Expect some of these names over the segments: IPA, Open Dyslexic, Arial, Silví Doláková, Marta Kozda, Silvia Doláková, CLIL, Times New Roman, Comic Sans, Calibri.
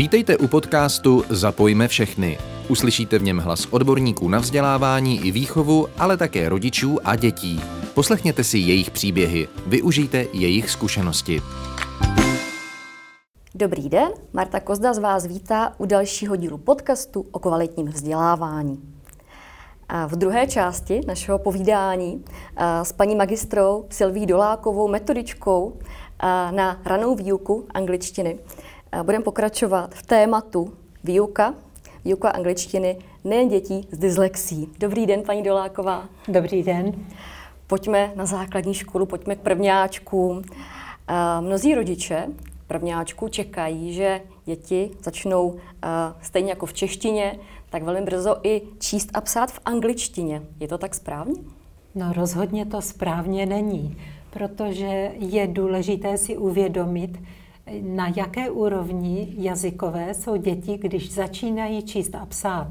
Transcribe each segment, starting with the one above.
Vítejte u podcastu Zapojme všechny. Uslyšíte v něm hlas odborníků na vzdělávání i výchovu, ale také rodičů a dětí. Poslechněte si jejich příběhy, využijte jejich zkušenosti. Dobrý den, Marta Kozda z vás vítá u dalšího dílu podcastu o kvalitním vzdělávání. A v druhé části našeho povídání s paní magistrou Silví Dolákovou, metodičkou na ranou výuku angličtiny, budeme pokračovat v tématu výuka angličtiny nejen dětí s dyslexí. Dobrý den, paní Doláková. Dobrý den. Pojďme na základní školu, pojďme k prvňáčkům. Mnozí rodiče prvňáčků čekají, že děti začnou stejně jako v češtině, tak velmi brzo i číst a psát v angličtině. Je to tak správně? No rozhodně to správně není, protože je důležité si uvědomit, na jaké úrovni jazykové jsou děti, když začínají číst a psát.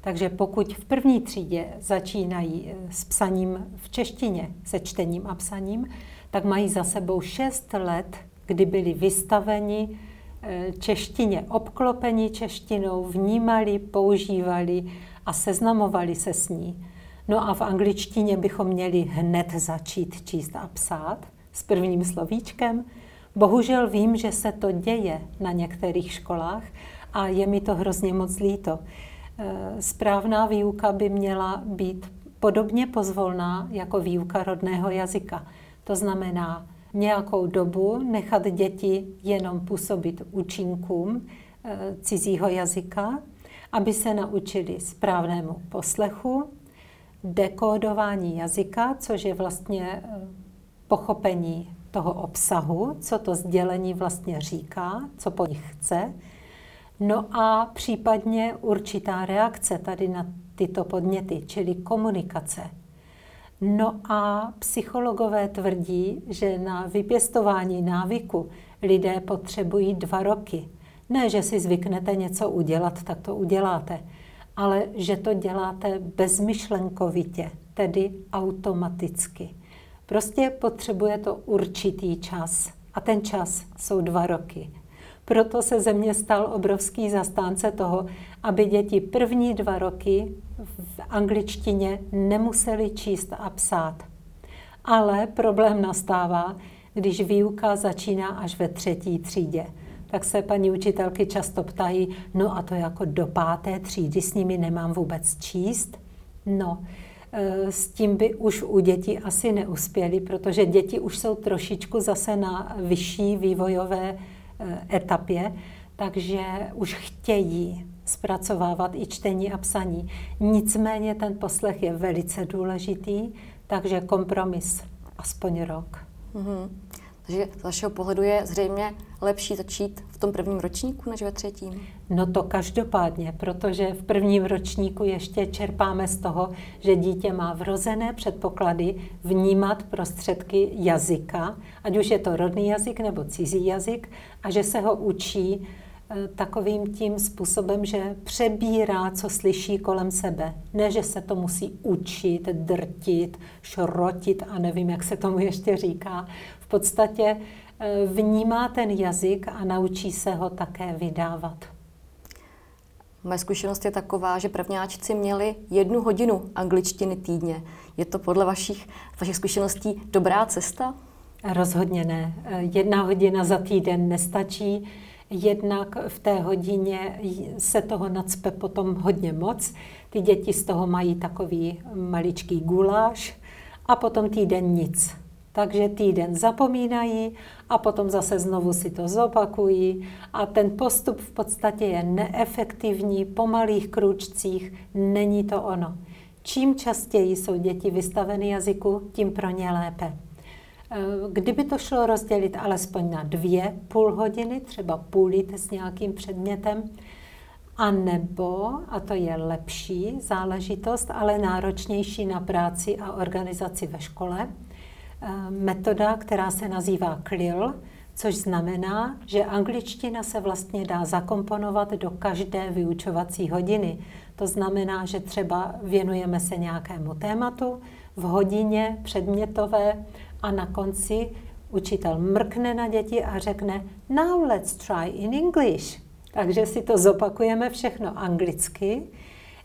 Takže pokud v první třídě začínají s psaním v češtině, se čtením a psaním, tak mají za sebou 6 let, kdy byli vystaveni češtině, obklopeni češtinou, vnímali, používali a seznamovali se s ní. No a v angličtině bychom měli hned začít číst a psát s prvním slovíčkem. Bohužel vím, že se to děje na některých školách a je mi to hrozně moc líto. Správná výuka by měla být podobně pozvolná jako výuka rodného jazyka. To znamená nějakou dobu nechat děti jenom působit účinkům cizího jazyka, aby se naučili správnému poslechu, dekódování jazyka, což je vlastně pochopení toho obsahu, co to sdělení vlastně říká, co po nich chce. No a případně určitá reakce tady na tyto podněty, čili komunikace. No a psychologové tvrdí, že na vypěstování návyku lidé potřebují 2 roky. Ne, že si zvyknete něco udělat, tak to uděláte, ale že to děláte bezmyšlenkovitě, tedy automaticky. Prostě potřebuje to určitý čas a ten čas jsou 2 roky. Proto se ze mě stal obrovský zastánce toho, aby děti první 2 roky v angličtině nemuseli číst a psát. Ale problém nastává, když výuka začíná až ve 3. třídě. Tak se paní učitelky často ptají, no a to jako do 5. třídy s nimi nemám vůbec číst? No, s tím by už u dětí asi neuspěli, protože děti už jsou trošičku zase na vyšší vývojové etapě, takže už chtějí zpracovávat i čtení a psaní. Nicméně ten poslech je velice důležitý, takže kompromis aspoň rok. Mm-hmm. Takže z vašeho pohledu je zřejmě lepší začít v tom prvním ročníku než ve 3. No to každopádně, protože v prvním ročníku ještě čerpáme z toho, že dítě má vrozené předpoklady vnímat prostředky jazyka, ať už je to rodný jazyk nebo cizí jazyk, a že se ho učí takovým tím způsobem, že přebírá, co slyší kolem sebe. Ne, že se to musí učit, drtit, šrotit a nevím, jak se tomu ještě říká. V podstatě vnímá ten jazyk a naučí se ho také vydávat. Moje zkušenost je taková, že prvňáčci měli 1 hodinu angličtiny týdně. Je to podle vašich zkušeností dobrá cesta? Rozhodně ne. 1 hodina za týden nestačí. Jednak v té hodině se toho nacpe potom hodně moc. Ty děti z toho mají takový maličký guláš a potom týden nic. Takže týden zapomínají a potom zase znovu si to zopakují a ten postup v podstatě je neefektivní, po malých krůčcích, není to ono. Čím častěji jsou děti vystaveny jazyku, tím pro ně lépe. Kdyby to šlo rozdělit alespoň na 2,5 hodiny, třeba půlit s nějakým předmětem, anebo, a to je lepší záležitost, ale náročnější na práci a organizaci ve škole, metoda, která se nazývá CLIL, což znamená, že angličtina se vlastně dá zakomponovat do každé vyučovací hodiny. To znamená, že třeba věnujeme se nějakému tématu v hodině předmětové a na konci učitel mrkne na děti a řekne Now let's try in English. Takže si to zopakujeme všechno anglicky.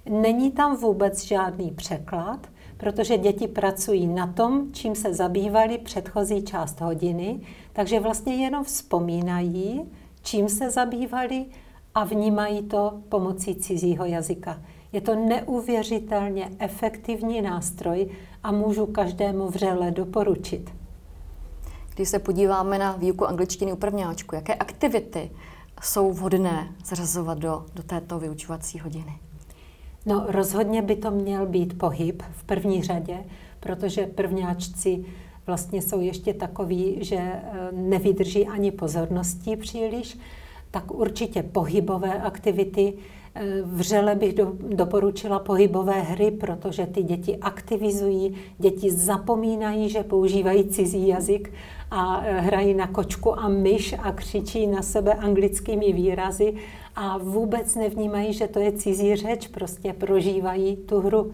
Není tam vůbec žádný překlad, protože děti pracují na tom, čím se zabývali předchozí část hodiny, takže vlastně jenom vzpomínají, čím se zabývali a vnímají to pomocí cizího jazyka. Je to neuvěřitelně efektivní nástroj a můžu každému vřele doporučit. Když se podíváme na výuku angličtiny u prvňáčku, jaké aktivity jsou vhodné zařazovat do této vyučovací hodiny? No, rozhodně by to měl být pohyb v první řadě, protože prvňáčci vlastně jsou ještě takoví, že nevydrží ani pozornosti příliš, tak určitě pohybové aktivity. Vřele bych doporučila pohybové hry, protože ty děti aktivizují, děti zapomínají, že používají cizí jazyk a hrají na kočku a myš a křičí na sebe anglickými výrazy a vůbec nevnímají, že to je cizí řeč, prostě prožívají tu hru.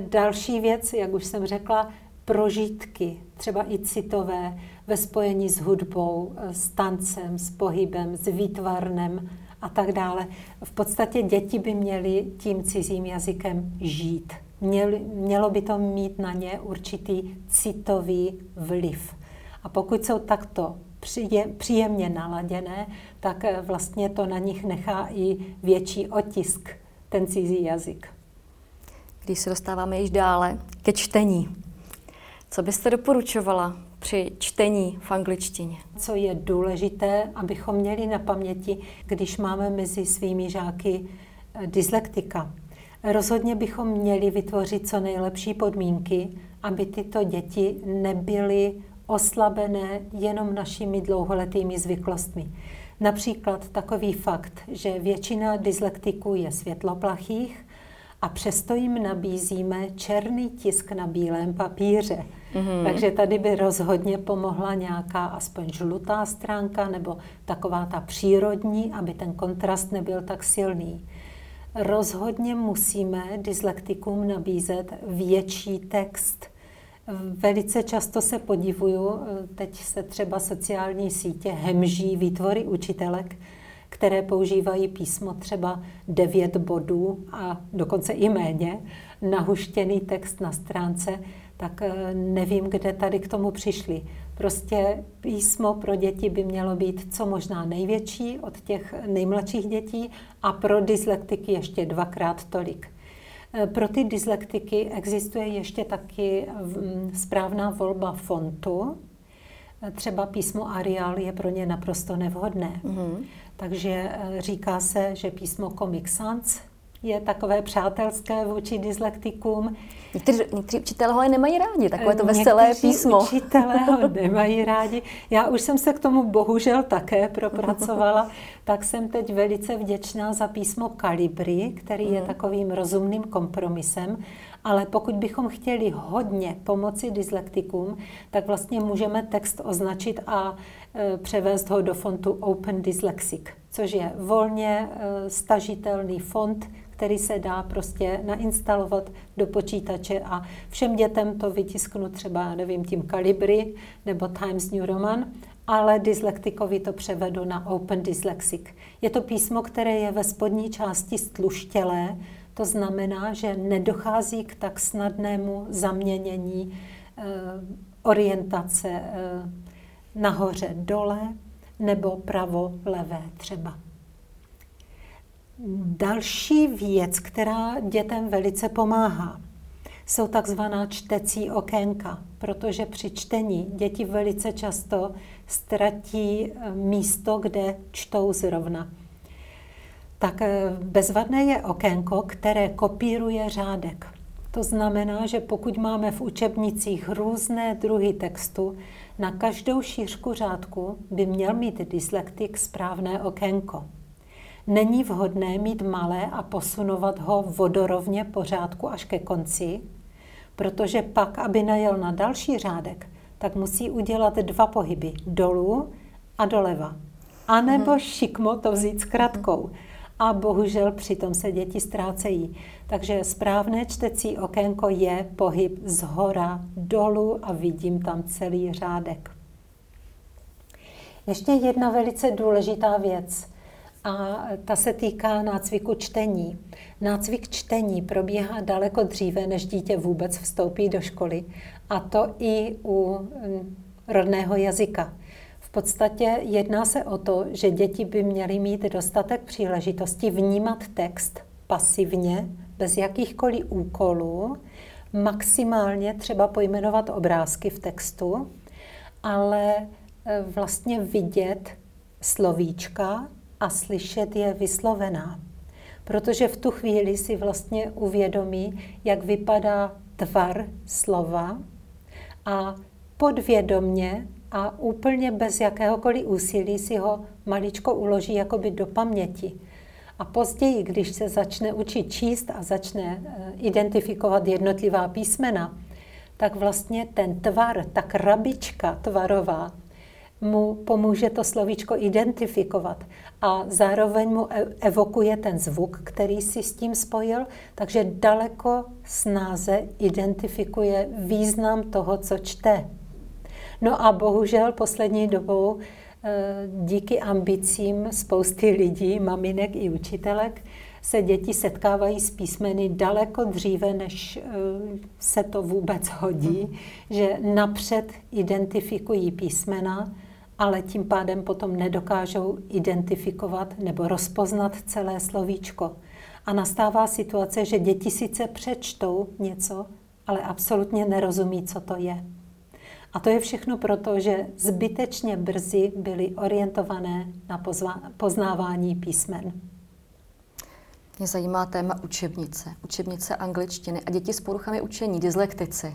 Další věc, jak už jsem řekla, prožitky, třeba i citové, ve spojení s hudbou, s tancem, s pohybem, s výtvarnem a tak dále. V podstatě děti by měly tím cizím jazykem žít. Mělo by to mít na ně určitý citový vliv. A pokud jsou takto příjemně naladěné, tak vlastně to na nich nechá i větší otisk, ten cizí jazyk. Když se dostáváme již dále ke čtení, co byste doporučovala při čtení v angličtině? Co je důležité, abychom měli na paměti, když máme mezi svými žáky dyslektika. Rozhodně bychom měli vytvořit co nejlepší podmínky, aby tyto děti nebyly oslabené jenom našimi dlouholetými zvyklostmi. Například takový fakt, že většina dyslektiků je světloplachých a přesto jim nabízíme černý tisk na bílém papíře. Mm-hmm. Takže tady by rozhodně pomohla nějaká aspoň žlutá stránka nebo taková ta přírodní, aby ten kontrast nebyl tak silný. Rozhodně musíme dyslektikům nabízet větší text. Velice často se podivuju, teď se třeba sociální sítě hemží výtvory učitelek, které používají písmo třeba 9 bodů a dokonce i méně, nahuštěný text na stránce, tak nevím, kde tady k tomu přišli. Prostě písmo pro děti by mělo být co možná největší od těch nejmladších dětí a pro dyslektiky ještě 2x tolik. Pro ty dyslektiky existuje ještě taky správná volba fontu. Třeba písmo Arial je pro ně naprosto nevhodné. Mm-hmm. Takže říká se, že písmo Comic Sans je takové přátelské vůči dyslektikům. Někteří učitelé ho nemají rádi, takové to veselé písmo. Někteří učitelé ho nemají rádi. Já už jsem se k tomu bohužel také propracovala, tak jsem teď velice vděčná za písmo Calibri, který je takovým rozumným kompromisem, ale pokud bychom chtěli hodně pomoci dyslektikům, tak vlastně můžeme text označit a převést ho do fontu Open Dyslexic, což je volně stažitelný font, který se dá prostě nainstalovat do počítače a všem dětem to vytisknu třeba, nevím, tím Calibri nebo Times New Roman, ale dyslektikovi to převedu na Open Dyslexic. Je to písmo, které je ve spodní části stluštělé, to znamená, že nedochází k tak snadnému zaměnění orientace nahoře dole nebo pravo levé třeba. Další věc, která dětem velice pomáhá, jsou takzvaná čtecí okénka, protože při čtení děti velice často ztratí místo, kde čtou zrovna. Tak bezvadné je okénko, které kopíruje řádek. To znamená, že pokud máme v učebnicích různé druhy textu, na každou šířku řádku by měl mít dyslektik správné okénko. Není vhodné mít malé a posunovat ho vodorovně po řádku až ke konci, protože pak, aby najel na další řádek, tak musí udělat 2 pohyby, dolů a doleva. A nebo šikmo to vzít zkratkou. A bohužel přitom se děti ztrácejí. Takže správné čtecí okénko je pohyb zhora dolů a vidím tam celý řádek. Ještě jedna velice důležitá věc. a ta se týká nácviku čtení. Nácvik čtení probíhá daleko dříve, než dítě vůbec vstoupí do školy, a to i u rodného jazyka. V podstatě jedná se o to, že děti by měly mít dostatek příležitosti vnímat text pasivně, bez jakýchkoliv úkolů, maximálně třeba pojmenovat obrázky v textu, ale vlastně vidět slovíčka a slyšet je vyslovená. Protože v tu chvíli si vlastně uvědomí, jak vypadá tvar slova, a podvědomně a úplně bez jakéhokoliv úsilí si ho maličko uloží jakoby do paměti. A později, když se začne učit číst a začne identifikovat jednotlivá písmena, tak vlastně ten tvar, ta krabička tvarová, mu pomůže to slovíčko identifikovat a zároveň mu evokuje ten zvuk, který si s tím spojil, takže daleko snáze identifikuje význam toho, co čte. No a bohužel poslední dobou díky ambicím spousty lidí, maminek i učitelek, se děti setkávají s písmeny daleko dříve, než se to vůbec hodí, že napřed identifikují písmena, ale tím pádem potom nedokážou identifikovat nebo rozpoznat celé slovíčko. A nastává situace, že děti sice přečtou něco, ale absolutně nerozumí, co to je. A to je všechno proto, že zbytečně brzy byly orientované na poznávání písmen. Mě zajímá téma učebnice angličtiny a děti s poruchami učení, dyslektici.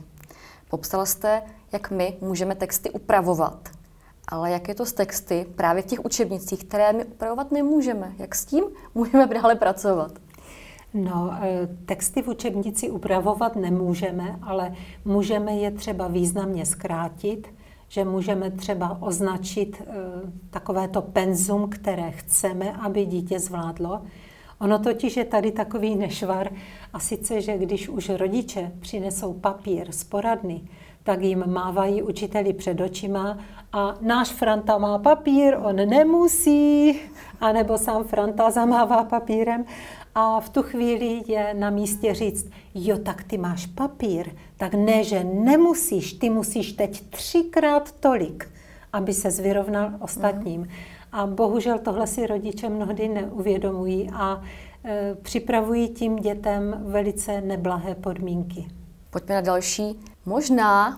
Popsala jste, jak my můžeme texty upravovat, ale jak je to s texty právě v těch učebnicích, které my upravovat nemůžeme? Jak s tím můžeme dále pracovat? No, texty v učebnici upravovat nemůžeme, ale můžeme je třeba významně zkrátit, že můžeme třeba označit takovéto penzum, které chceme, aby dítě zvládlo. Ono totiž je tady takový nešvar, a sice, že když už rodiče přinesou papír z poradny, tak jim mávají učiteli před očima a náš Franta má papír, on nemusí, anebo sám Franta zamává papírem. A v tu chvíli je na místě říct, jo, tak ty máš papír, tak ne, že nemusíš, ty musíš teď 3x tolik, aby ses vyrovnal ostatním. A bohužel tohle si rodiče mnohdy neuvědomují a připravují tím dětem velice neblahé podmínky. Pojďme na další.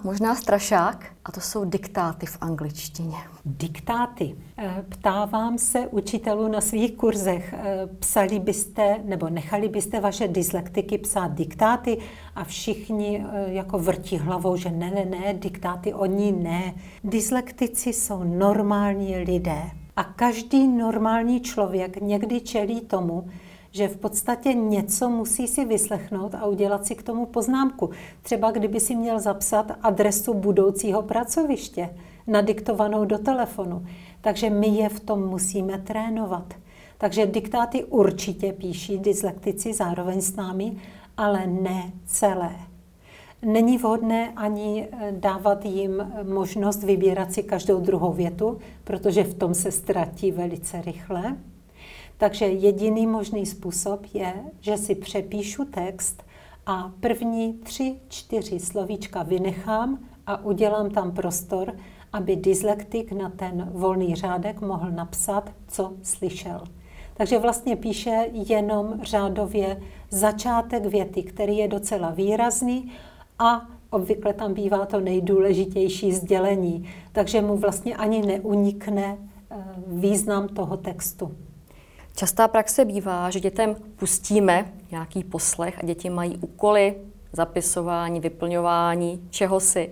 Možná strašák, a to jsou diktáty v angličtině. Diktáty. Ptávám se učitelů na svých kurzech, psali byste nebo nechali byste vaše dyslektiky psát diktáty, a všichni jako vrtí hlavou, že ne, diktáty oni ne. Dyslektici jsou normální lidé a každý normální člověk někdy čelí tomu, že v podstatě něco musí si vyslechnout a udělat si k tomu poznámku. Třeba kdyby si měl zapsat adresu budoucího pracoviště, nadiktovanou do telefonu. Takže my je v tom musíme trénovat. Takže diktáty určitě píší dyslektici zároveň s námi, ale ne celé. Není vhodné ani dávat jim možnost vybírat si každou druhou větu, protože v tom se ztratí velice rychle. Takže jediný možný způsob je, že si přepíšu text a první 3-4 slovíčka vynechám a udělám tam prostor, aby dyslektik na ten volný řádek mohl napsat, co slyšel. Takže vlastně píše jenom řádově začátek věty, který je docela výrazný, a obvykle tam bývá to nejdůležitější sdělení, takže mu vlastně ani neunikne význam toho textu. Častá praxe bývá, že dětem pustíme nějaký poslech a děti mají úkoly, zapisování, vyplňování, čehosi.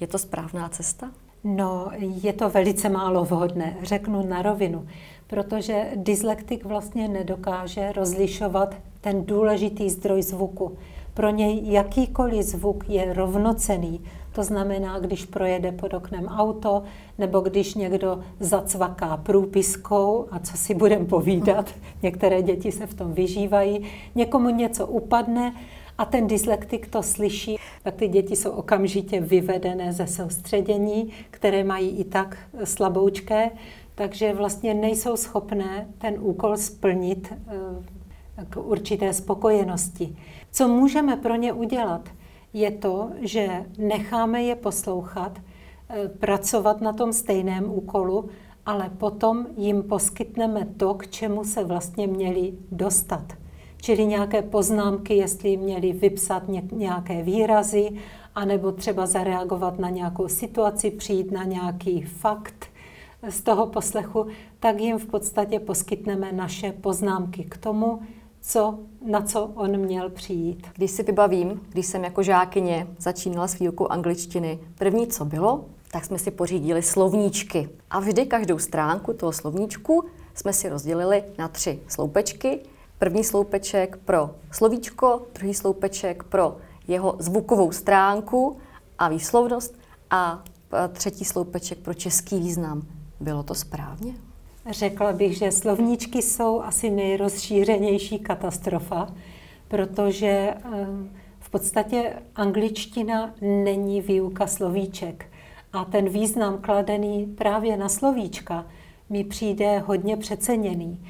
Je to správná cesta? No, je to velice málo vhodné, řeknu na rovinu, protože dyslektik vlastně nedokáže rozlišovat ten důležitý zdroj zvuku. Pro něj jakýkoliv zvuk je rovnocenný. To znamená, když projede pod oknem auto, nebo když někdo zacvaká průpiskou, a co si budeme povídat, některé děti se v tom vyžívají, někomu něco upadne a ten dyslektik to slyší, tak ty děti jsou okamžitě vyvedené ze soustředění, které mají i tak slaboučké, takže vlastně nejsou schopné ten úkol splnit k určité spokojenosti. Co můžeme pro ně udělat, je to, že necháme je poslouchat, pracovat na tom stejném úkolu, ale potom jim poskytneme to, k čemu se vlastně měli dostat. Čili nějaké poznámky, jestli měli vypsat nějaké výrazy, anebo třeba zareagovat na nějakou situaci, přijít na nějaký fakt z toho poslechu, tak jim v podstatě poskytneme naše poznámky k tomu, na co on měl přijít. Když si vybavím, když jsem jako žákyně začínala s výukou angličtiny, první, co bylo, tak jsme si pořídili slovníčky. A vždy každou stránku toho slovníčku jsme si rozdělili na 3 sloupečky. První sloupeček pro slovíčko, druhý sloupeček pro jeho zvukovou stránku a výslovnost a třetí sloupeček pro český význam. Bylo to správně? Řekla bych, že slovníčky jsou asi nejrozšířenější katastrofa, protože v podstatě angličtina není výuka slovíček. A ten význam kladený právě na slovíčka mi přijde hodně přeceněný.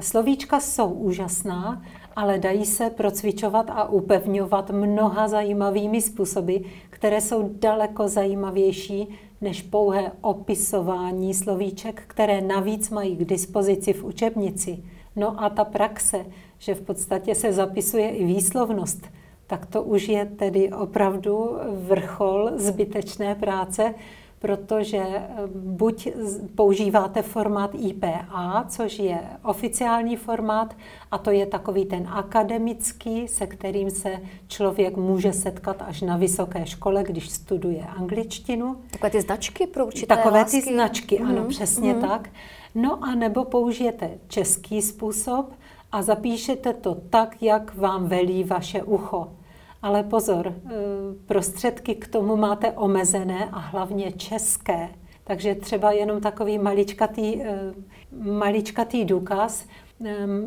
Slovíčka jsou úžasná, ale dají se procvičovat a upevňovat mnoha zajímavými způsoby, které jsou daleko zajímavější než pouhé opisování slovíček, které navíc mají k dispozici v učebnici. No a ta praxe, že v podstatě se zapisuje i výslovnost, tak to už je tedy opravdu vrchol zbytečné práce, protože buď používáte formát IPA, což je oficiální formát, a to je takový ten akademický, se kterým se člověk může setkat až na vysoké škole, když studuje angličtinu. Takové ty značky pro určité lásky. Takové ty značky, ano, přesně tak. No a nebo použijete český způsob a zapíšete to tak, jak vám velí vaše ucho. Ale pozor, prostředky k tomu máte omezené a hlavně české. Takže třeba jenom takový maličkatý důkaz.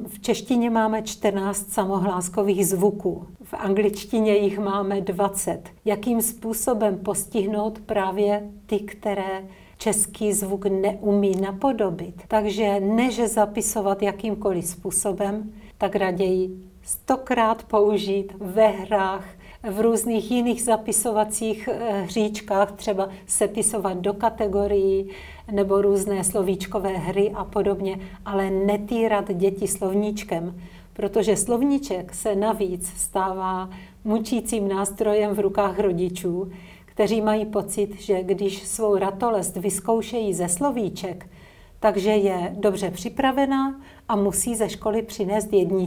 V češtině máme 14 samohláskových zvuků, v angličtině jich máme 20. Jakým způsobem postihnout právě ty, které český zvuk neumí napodobit? Takže než zapisovat jakýmkoliv způsobem, tak raději 100krát použít ve hrách, v různých jiných zapisovacích hříčkách, třeba sepisovat do kategorií nebo různé slovíčkové hry a podobně, ale netýrat děti slovníčkem, protože slovníček se navíc stává mučícím nástrojem v rukách rodičů, kteří mají pocit, že když svou ratolest vyzkoušejí ze slovíček, takže je dobře připravená a musí ze školy přinést 1.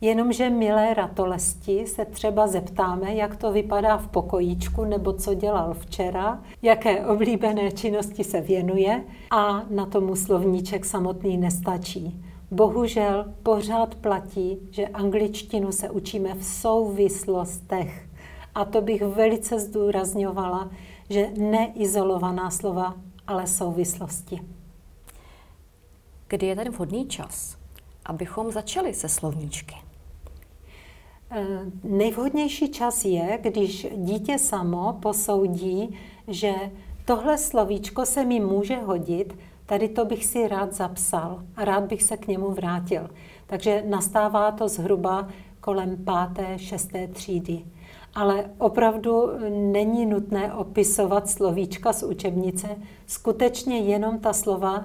Jenomže milé ratolesti se třeba zeptáme, jak to vypadá v pokojíčku nebo co dělal včera, jaké oblíbené činnosti se věnuje a na tomu slovníček samotný nestačí. Bohužel pořád platí, že angličtinu se učíme v souvislostech. A to bych velice zdůrazňovala, že neizolovaná slova, ale souvislosti. Kdy je ten vhodný čas, abychom začali se slovníčky? Nejvhodnější čas je, když dítě samo posoudí, že tohle slovíčko se mi může hodit, tady to bych si rád zapsal a rád bych se k němu vrátil. Takže nastává to zhruba kolem 5., 6. třídy. Ale opravdu není nutné opisovat slovíčka z učebnice, skutečně jenom ta slova,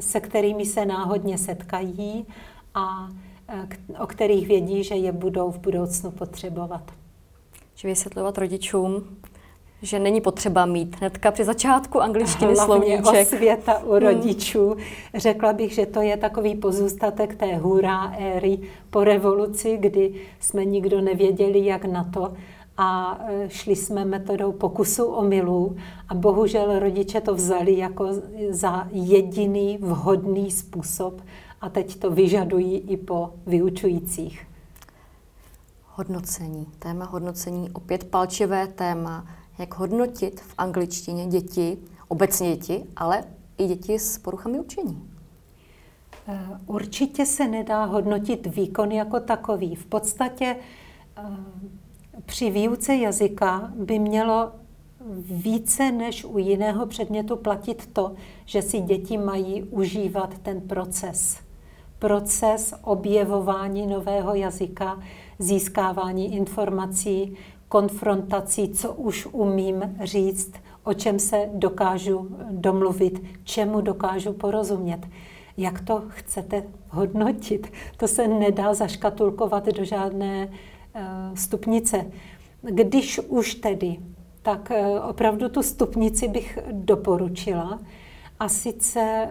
se kterými se náhodně setkají a o kterých vědí, že je budou v budoucnu potřebovat. Že vysvětlovat rodičům, že není potřeba mít hnedka při začátku angličtiny slovníček. Hlavně osvěta u rodičů. Řekla bych, že to je takový pozůstatek té hurá éry po revoluci, kdy jsme nikdo nevěděli, jak na to. A šli jsme metodou pokusu omylů a bohužel rodiče to vzali jako za jediný vhodný způsob a teď to vyžadují i po vyučujících. Hodnocení. Téma hodnocení, opět palčivé téma. Jak hodnotit v angličtině děti, obecně děti, ale i děti s poruchami učení? Určitě se nedá hodnotit výkon jako takový. V podstatě při výuce jazyka by mělo více než u jiného předmětu platit to, že si děti mají užívat ten proces. Proces objevování nového jazyka, získávání informací, konfrontací, co už umím říct, o čem se dokážu domluvit, čemu dokážu porozumět. Jak to chcete hodnotit? To se nedá zaškatulkovat do žádné stupnice. Když už tedy, tak opravdu tu stupnici bych doporučila a sice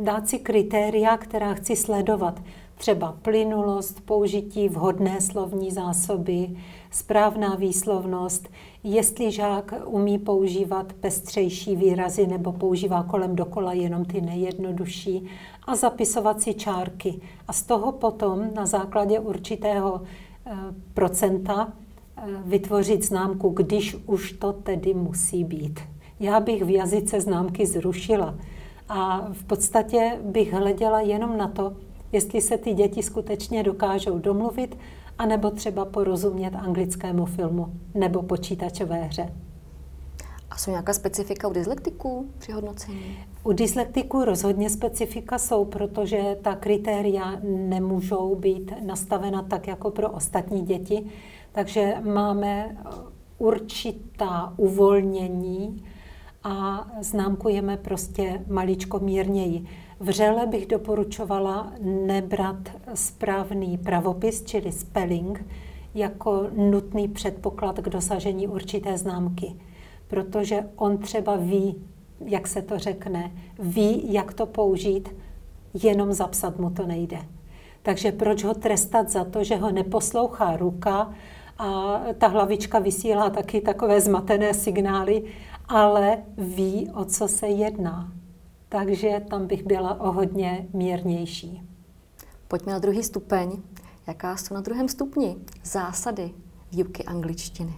dát si kritéria, která chci sledovat. Třeba plynulost, použití vhodné slovní zásoby, správná výslovnost, jestli žák umí používat pestřejší výrazy nebo používá kolem dokola jenom ty nejjednodušší a zapisovat si čárky. A z toho potom na základě určitého procenta vytvořit známku, když už to tedy musí být. Já bych v jazyce známky zrušila a v podstatě bych hleděla jenom na to, jestli se ty děti skutečně dokážou domluvit, anebo třeba porozumět anglickému filmu nebo počítačové hře. A jsou nějaká specifika u dyslektiků při hodnocení? U dyslektiků rozhodně specifika jsou, protože ta kritéria nemůžou být nastavena tak jako pro ostatní děti. Takže máme určitá uvolnění a známkujeme prostě maličko mírněji. Vřele bych doporučovala nebrat správný pravopis, čili spelling, jako nutný předpoklad k dosažení určité známky. Protože on třeba ví, jak se to řekne, ví, jak to použít, jenom zapsat mu to nejde. Takže proč ho trestat za to, že ho neposlouchá ruka a ta hlavička vysílá taky takové zmatené signály, ale ví, o co se jedná. Takže tam bych byla o hodně mírnější. Pojďme na druhý stupeň. Jaká jsou na druhém stupni zásady výuky angličtiny?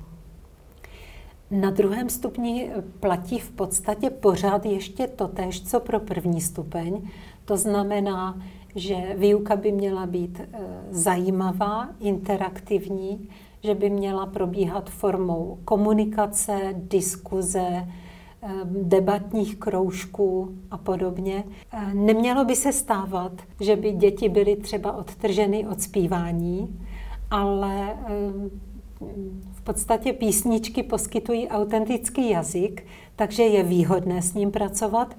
Na druhém stupni platí v podstatě pořád ještě totéž, co pro první stupeň. To znamená, že výuka by měla být zajímavá, interaktivní, že by měla probíhat formou komunikace, diskuze, debatních kroužků a podobně. Nemělo by se stávat, že by děti byly třeba odtrženy od zpívání, ale v podstatě písničky poskytují autentický jazyk, takže je výhodné s ním pracovat,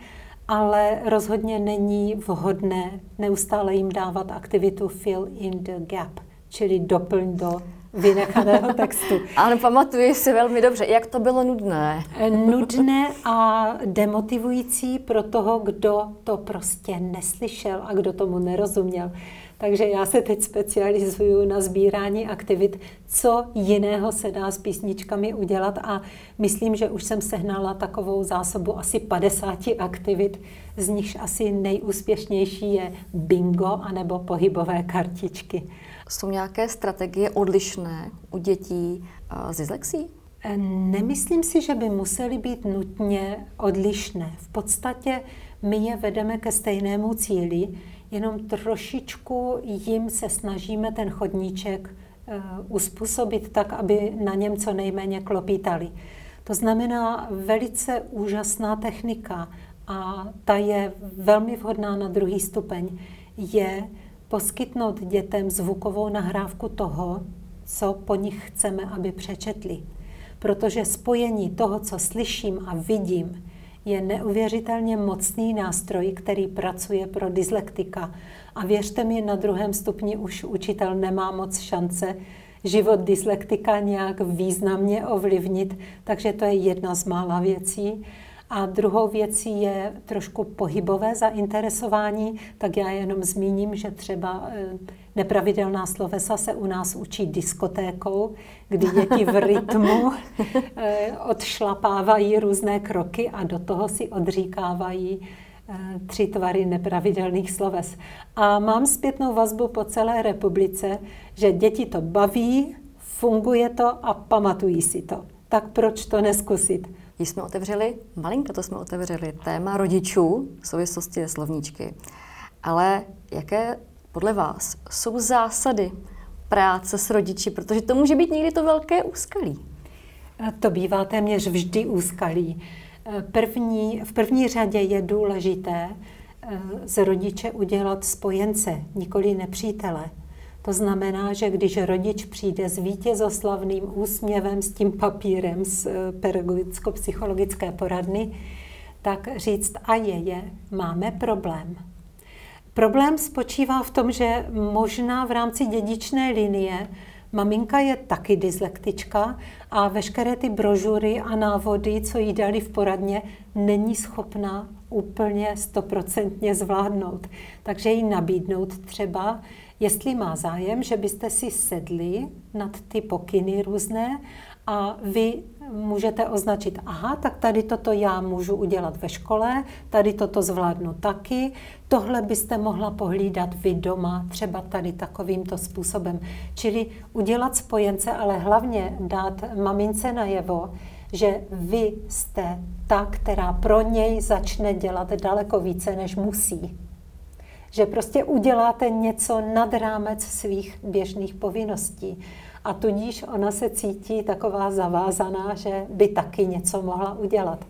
ale rozhodně není vhodné neustále jim dávat aktivitu fill in the gap, čili doplň do vynechaného textu. Ano, pamatuji si velmi dobře, jak to bylo nudné. Nudné a demotivující pro toho, kdo to prostě neslyšel a kdo tomu nerozuměl. Takže já se teď specializuju na sbírání aktivit, co jiného se dá s písničkami udělat a myslím, že už jsem sehnala takovou zásobu asi 50 aktivit, z nichž asi nejúspěšnější je bingo anebo pohybové kartičky. Jsou nějaké strategie odlišné u dětí s dyslexií? Nemyslím si, že by musely být nutně odlišné. V podstatě my je vedeme ke stejnému cíli, jenom trošičku jim se snažíme ten chodníček uspůsobit tak, aby na něm co nejméně klopítali. To znamená velice úžasná technika a ta je velmi vhodná na druhý stupeň, je poskytnout dětem zvukovou nahrávku toho, co po nich chceme, aby přečetli. Protože spojení toho, co slyším a vidím, je neuvěřitelně mocný nástroj, který pracuje pro dyslektika. A věřte mi, na druhém stupni už učitel nemá moc šance život dyslektika nějak významně ovlivnit, takže to je jedna z mála věcí. A druhou věcí je trošku pohybové zainteresování, tak já jenom zmíním, že třeba nepravidelná slovesa se u nás učí diskotékou, kdy děti v rytmu odšlapávají různé kroky a do toho si odříkávají 3 tvary nepravidelných sloves. A mám zpětnou vazbu po celé republice, že děti to baví, funguje to a pamatují si to. Tak proč to nezkusit? Malinko jsme otevřeli téma rodičů v souvislosti s slovníčky. Ale jaké podle vás jsou zásady práce s rodiči? Protože to může být někdy to velké úskalí. to bývá téměř vždy úskalí. V první řadě je důležité z rodiče udělat spojence, nikoli nepřítele. To znamená, že když rodič přijde s vítězoslavným úsměvem, s tím papírem z pedagogicko-psychologické poradny, tak říct, a máme problém. Problém spočívá v tom, že možná v rámci dědičné linie maminka je taky dyslektička a veškeré ty brožury a návody, co jí dali v poradně, není schopná úplně 100% zvládnout. Takže jí nabídnout třeba, jestli má zájem, že byste si sedli nad ty pokyny různé a vy můžete označit, aha, tak tady toto já můžu udělat ve škole, tady toto zvládnu taky, tohle byste mohla pohlídat vy doma, třeba tady takovýmto způsobem. Čili udělat spojence, ale hlavně dát mamince najevo, že vy jste ta, která pro něj začne dělat daleko více, než musí. Že prostě uděláte něco nad rámec svých běžných povinností. A tudíž ona se cítí taková zavázaná, že by taky něco mohla udělat.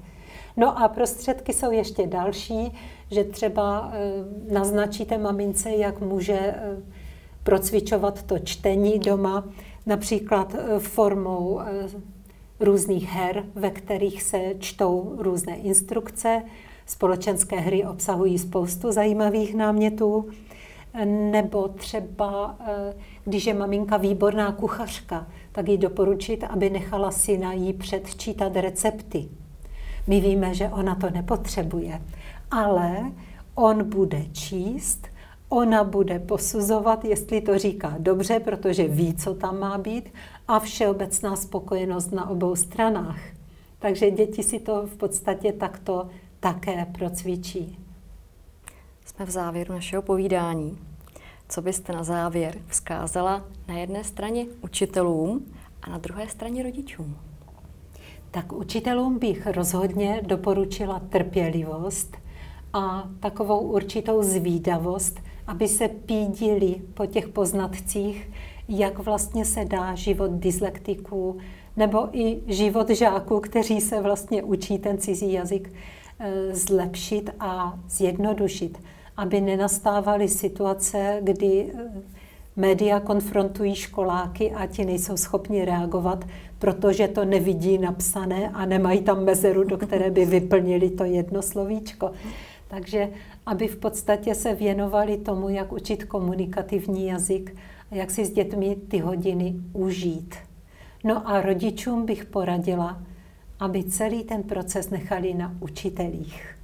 No a prostředky jsou ještě další, že třeba naznačíte mamince, jak může procvičovat to čtení doma, například formou různých her, ve kterých se čtou různé instrukce. Společenské hry obsahují spoustu zajímavých námětů. Nebo třeba, když je maminka výborná kuchařka, tak jí doporučit, aby nechala syna jí předčítat recepty. My víme, že ona to nepotřebuje, ale on bude číst, ona bude posuzovat, jestli to říká dobře, protože ví, co tam má být, a všeobecná spokojenost na obou stranách. Takže děti si to v podstatě takto také procvičí. Jsme v závěru našeho povídání. Co byste na závěr vzkázala na jedné straně učitelům a na druhé straně rodičům? Tak učitelům bych rozhodně doporučila trpělivost a takovou určitou zvídavost, aby se pídili po těch poznatcích, jak vlastně se dá život dyslektiků nebo i život žáků, kteří se vlastně učí ten cizí jazyk, zlepšit a zjednodušit, aby nenastávaly situace, kdy média konfrontují školáky a ti nejsou schopni reagovat, protože to nevidí napsané a nemají tam mezeru, do které by vyplnili to jedno slovíčko. Takže aby v podstatě se věnovali tomu, jak učit komunikativní jazyk a jak si s dětmi ty hodiny užít. No a rodičům bych poradila, aby celý ten proces nechali na učitelích.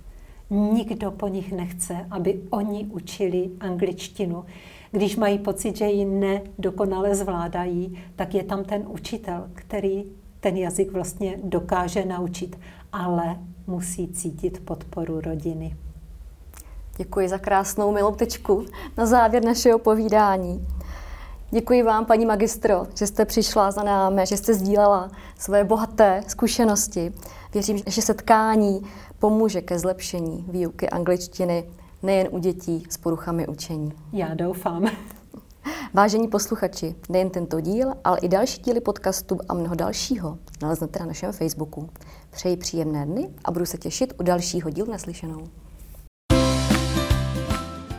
Nikdo po nich nechce, aby oni učili angličtinu. Když mají pocit, že ji nedokonale zvládají, tak je tam ten učitel, který ten jazyk vlastně dokáže naučit, ale musí cítit podporu rodiny. Děkuji za krásnou milou tečku na závěr našeho povídání. Děkuji vám, paní magistro, že jste přišla za námi, že jste sdílela své bohaté zkušenosti. Věřím, že setkání pomůže ke zlepšení výuky angličtiny nejen u dětí s poruchami učení. Já doufám. Vážení posluchači, nejen tento díl, ale i další díly podcastu a mnoho dalšího naleznete na našem Facebooku. Přeji příjemné dny a budu se těšit u dalšího dílu. Naslyšenou.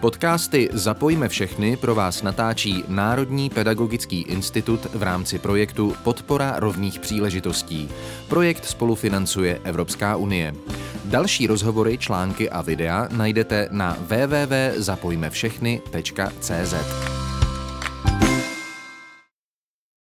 Podcasty Zapojme všechny pro vás natáčí Národní pedagogický institut v rámci projektu Podpora rovných příležitostí. Projekt spolufinancuje Evropská unie. Další rozhovory, články a videa najdete na www.zapojmevšechny.cz.